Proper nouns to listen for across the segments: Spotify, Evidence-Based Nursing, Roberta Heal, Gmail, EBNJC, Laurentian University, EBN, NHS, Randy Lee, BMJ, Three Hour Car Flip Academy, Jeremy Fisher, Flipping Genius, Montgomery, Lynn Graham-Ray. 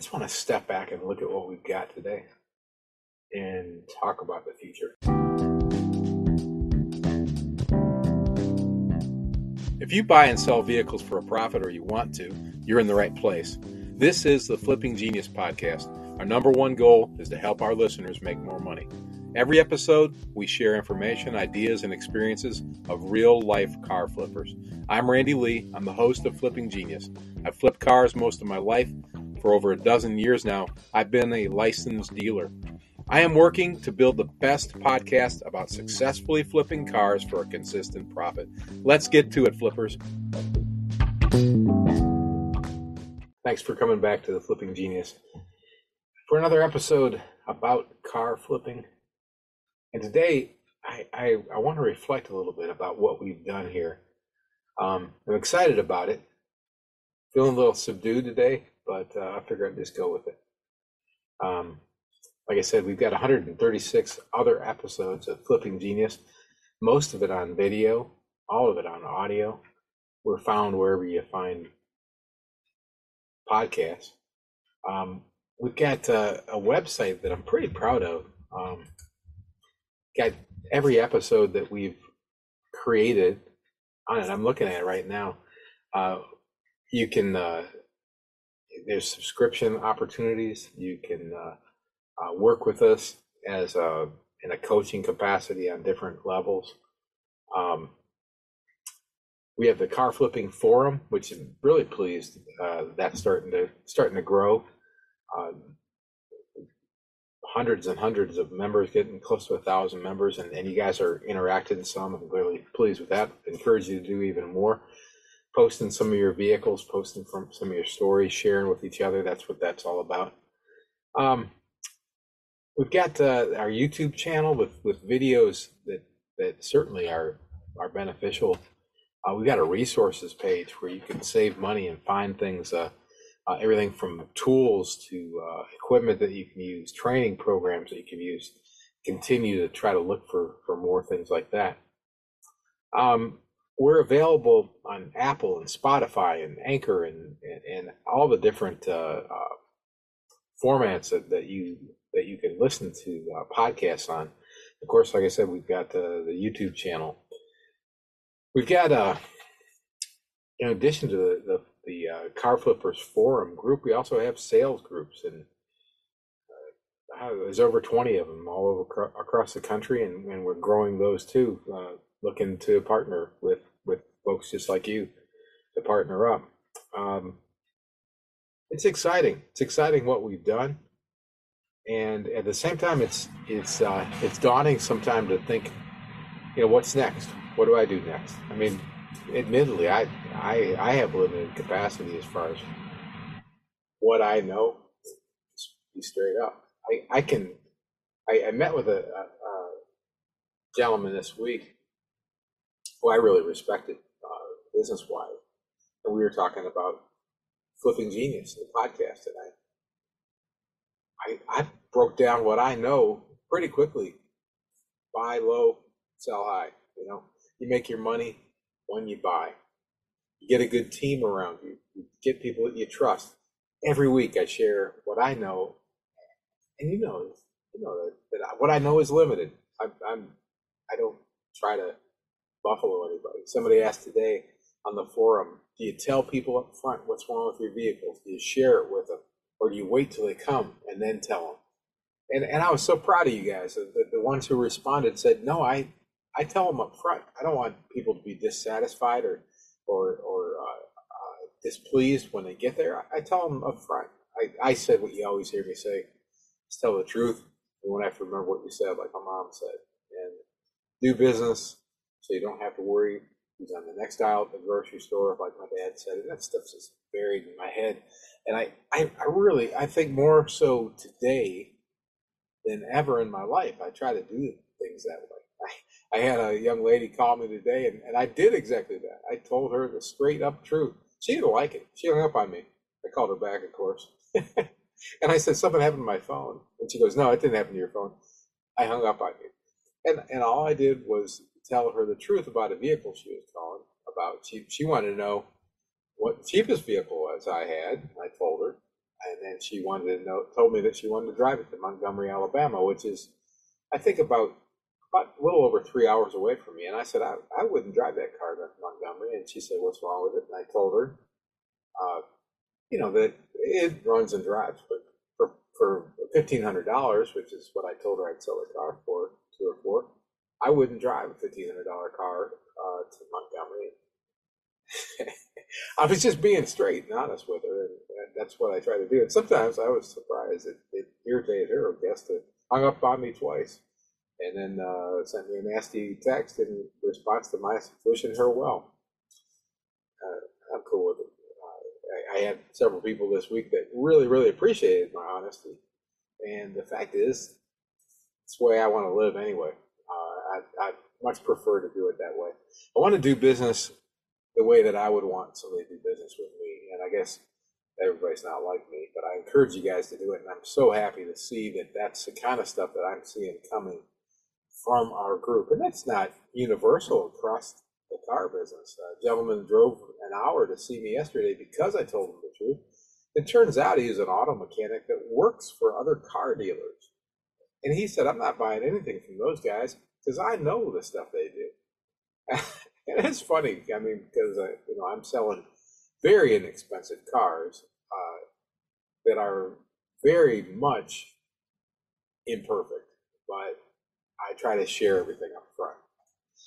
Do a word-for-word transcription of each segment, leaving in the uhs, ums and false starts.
just want to step back and look at what we've got today and talk about the future. If you buy and sell vehicles for a profit or you want to, you're in the right place. This is the Flipping Genius podcast. Our number one goal is to help our listeners make more money. Every episode, we share information, ideas, and experiences of real-life car flippers. I'm Randy Lee. I'm the host of Flipping Genius. I've flipped cars most of my life. For over a dozen years now, I've been a licensed dealer. I am working to build the best podcast about successfully flipping cars for a consistent profit. Let's get to it, flippers. Thanks for coming back to the Flipping Genius for another episode about car flipping. And today, I, I, I want to reflect a little bit about what we've done here. Um, I'm excited about it. Feeling a little subdued today, but uh, I figured I'd just go with it. Um, Like I said, we've got one hundred thirty-six other episodes of Flipping Genius, most of it on video, all of it on audio. We're found wherever you find podcasts. Um, we've got a, a website that I'm pretty proud of. Um, got every episode that we've created on it. I'm looking at it right now. Uh, you can, uh, there's subscription opportunities. You can uh, Uh, work with us as a, in a coaching capacity on different levels. Um, we have the Car Flipping Forum, which I'm really pleased uh, that's starting to starting to grow. Uh, hundreds and hundreds of members, getting close to a thousand members, and, and you guys are interacting some. I'm really pleased with that. Encourage you to do even more. Posting some of your vehicles, posting from some of your stories, sharing with each other. That's what that's all about. Um, We've got uh, our YouTube channel with, with videos that, that certainly are, are beneficial. Uh, we've got a resources page where you can save money and find things, uh, uh, everything from tools to uh, equipment that you can use, training programs that you can use. Continue to try to look for, for more things like that. Um, we're available on Apple and Spotify and Anchor and, and, and all the different uh, uh, formats that, that you that you can listen to uh, podcasts on. Of course, like I said, we've got the, the YouTube channel. We've got, uh, in addition to the, the, the uh, Car Flippers Forum group, we also have sales groups, and uh, there's over twenty of them all over cr- across the country, and, and we're growing those too, uh, looking to partner with, with folks just like you to partner up. Um, it's exciting. It's exciting what we've done. And at the same time, it's it's uh, it's daunting sometimes to think, you know, what's next? What do I do next? I mean, admittedly, I I, I have limited capacity as far as what I know. Just be straight up. I, I can. I, I met with a, a, a gentleman this week who I really respected uh, business wise, and we were talking about Flipping Genius, the podcast, and I. I, I broke down what I know pretty quickly. Buy low, sell high. You know, you make your money when you buy. You get a good team around you. You get people that you trust. Every week I share what I know, and you know, you know that, that I, what I know is limited. I, I'm, I don't try to buffalo anybody. Somebody asked today on the forum, do you tell people up front what's wrong with your vehicles? Do you share it with them? Or do you wait till they come and then tell them? And and I was so proud of you guys. The, the ones who responded said, no, I, I tell them up front. I don't want people to be dissatisfied or or, or uh, uh, displeased when they get there. I, I tell them up front. I, I said what you always hear me say. Just tell the truth. You won't have to remember what you said, like my mom said. And do business so you don't have to worry who's on the next aisle at the grocery store, like my dad said. And that stuff's just buried in my head. And I, I, I really, I think more so today than ever in my life, I try to do things that way. I, I had a young lady call me today, and, and I did exactly that. I told her the straight up truth. She didn't like it. She hung up on me. I called her back, of course. And I said, something happened to my phone. And she goes, no, it didn't happen to your phone. I hung up on you. And and all I did was tell her the truth about a vehicle she was calling about. She, she wanted to know what the cheapest vehicle was I had. I told her, and and she wanted to know, told me that she wanted to drive it to Montgomery, Alabama, which is, I think, about about a little over three hours away from me. And I said, I, I wouldn't drive that car to Montgomery. And she said, what's wrong with it? And I told her, uh, you know, that it runs and drives, but for, for fifteen hundred dollars, which is what I told her I'd sell the car for, two or four, I wouldn't drive a fifteen hundred dollar car uh, to Montgomery. I was just being straight and honest with her, and, and that's what I try to do. And sometimes I was surprised it, it irritated her, I guess, that hung up on me twice, and then uh, sent me a nasty text in response to my wishing her well. Uh, I'm cool with it. Uh, I, I had several people this week that really, really appreciated my honesty, and the fact is, it's the way I want to live anyway. Uh, I, I much prefer to do it that way. I want to do business the way that I would want somebody to do business with me. And I guess everybody's not like me, but I encourage you guys to do it. And I'm so happy to see that that's the kind of stuff that I'm seeing coming from our group. And that's not universal across the car business. A gentleman drove an hour to see me yesterday because I told him the truth. It turns out he's an auto mechanic that works for other car dealers. And he said, I'm not buying anything from those guys because I know the stuff they do. And it's funny, I mean, because I, you know, I'm selling very inexpensive cars uh, that are very much imperfect, but I try to share everything up front.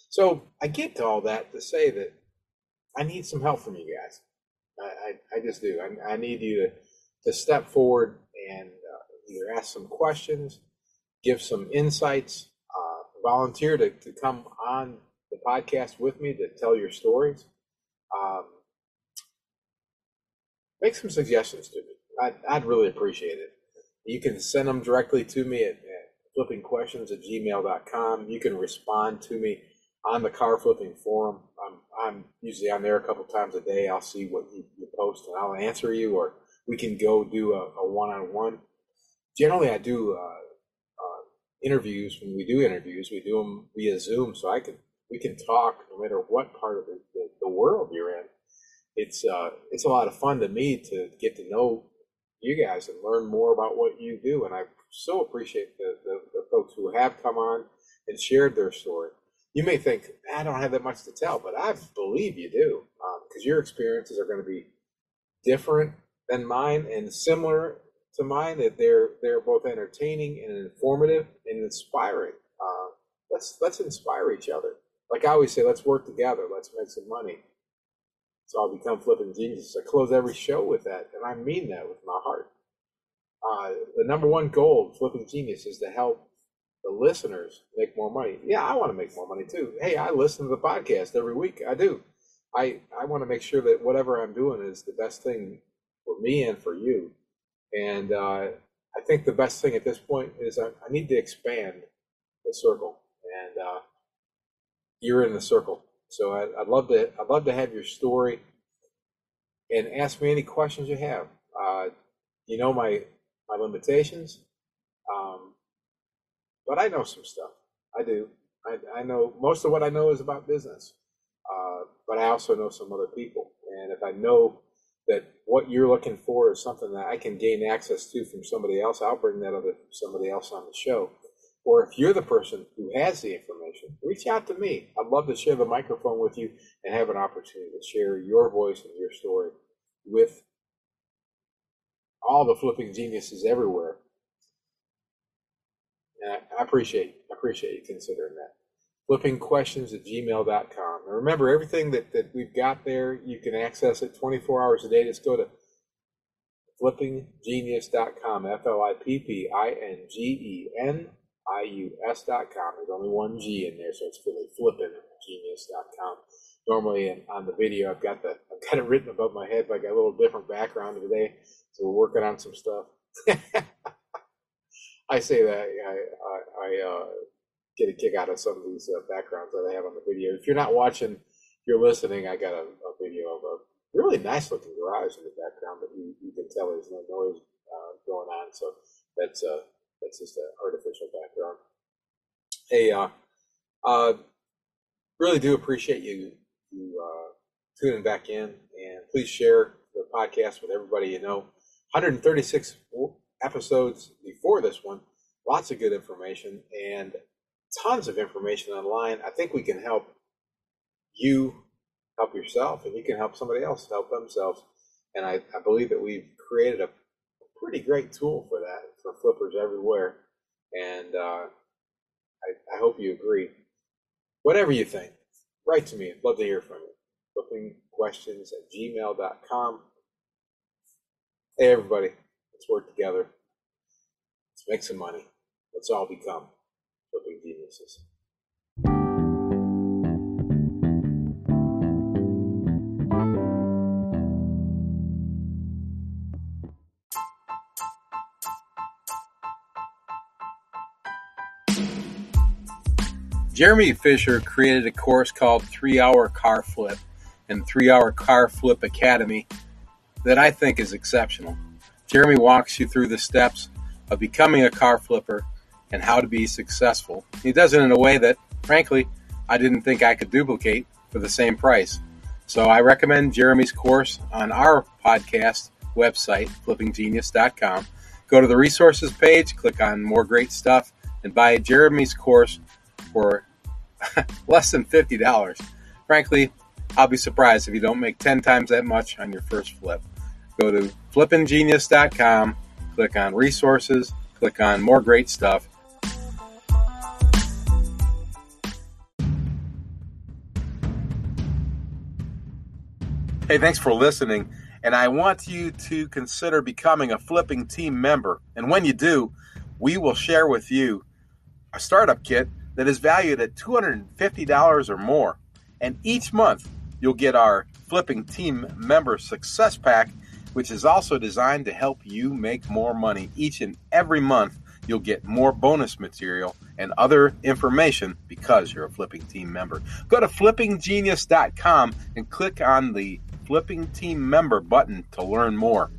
So I get to all that to say that I need some help from you guys. I, I, I just do. I, I need you to, to step forward and uh, either ask some questions, give some insights, uh, volunteer to, to come on the podcast with me to tell your stories. Um, make some suggestions to me. I'd, I'd really appreciate it. You can send them directly to me at, at flipping questions at gmail dot com. You can respond to me on the car flipping forum. I'm, I'm usually on there a couple times a day. I'll see what you, you post and I'll answer you, or we can go do a, a one-on-one. Generally, I do uh, uh, interviews. When we do interviews, we do them via Zoom, so I can we can talk no matter what part of the, the, the world you're in. It's uh, it's a lot of fun to me to get to know you guys and learn more about what you do. And I so appreciate the, the, the folks who have come on and shared their story. You may think, I don't have that much to tell, but I believe you do, because um, your experiences are going to be different than mine and similar to mine, that they're, they're both entertaining and informative and inspiring. Uh, let's, let's inspire each other. Like I always say, let's work together. Let's make some money. So I'll become Flipping Genius. I close every show with that, and I mean that with my heart. Uh, the number one goal of Flipping Genius is to help the listeners make more money. Yeah, I want to make more money too. Hey, I listen to the podcast every week. I do. I, I want to make sure that whatever I'm doing is the best thing for me and for you. And uh, I think the best thing at this point is I, I need to expand the circle. And uh, you're in the circle. So I, I'd love to, I'd love to have your story and ask me any questions you have. Uh, you know, my, my limitations, um, but I know some stuff. I do. I, I know most of what I know is about business, uh, but I also know some other people. And if I know that what you're looking for is something that I can gain access to from somebody else, I'll bring that other somebody else on the show. Or if you're the person who has the information, reach out to me. I'd love to share the microphone with you and have an opportunity to share your voice and your story with all the Flipping Geniuses everywhere. And I appreciate you. I appreciate you considering that. flipping questions at gmail dot com. And remember, everything that, that we've got there, you can access it twenty-four hours a day. Just go to flipping genius dot com, F L I P P I N G E N I U S dot com. There's only one G in there, so it's really flipping genius dot com. Normally on the video, I've got the I've got it written above my head, but I got a little different background today, so we're working on some stuff. I say that I I, I uh, get a kick out of some of these uh, backgrounds that I have on the video. If you're not watching, you're listening. I got a, a video of a really nice looking garage in the background, but you, you can tell there's no noise uh, going on, so that's a uh, That's just an artificial background. Hey, uh, uh, really do appreciate you, you uh, tuning back in, and please share the podcast with everybody you know. one hundred thirty-six episodes before this one, lots of good information and tons of information online. I think we can help you help yourself, and you can help somebody else help themselves. And I, I believe that we've created a pretty great tool for that, for flippers everywhere. And uh, I, I hope you agree. Whatever you think, write to me. I'd love to hear from you. flipping questions at gmail dot com. Hey, everybody, let's work together. Let's make some money. Let's all become flipping geniuses. Jeremy Fisher created a course called Three Hour Car Flip and Three Hour Car Flip Academy that I think is exceptional. Jeremy walks you through the steps of becoming a car flipper and how to be successful. He does it in a way that, frankly, I didn't think I could duplicate for the same price. So I recommend Jeremy's course on our podcast website, flipping genius dot com. Go to the resources page, click on more great stuff, and buy Jeremy's course for less than fifty dollars. Frankly, I'll be surprised if you don't make ten times that much on your first flip. Go to flipping genius dot com, click on resources, click on more great stuff. Hey, thanks for listening. And I want you to consider becoming a flipping team member. And when you do, we will share with you a startup kit that is valued at two hundred fifty dollars or more. And each month, you'll get our Flipping Team Member Success Pack, which is also designed to help you make more money. Each and every month, you'll get more bonus material and other information because you're a Flipping Team member. Go to flipping genius dot com and click on the Flipping Team Member button to learn more.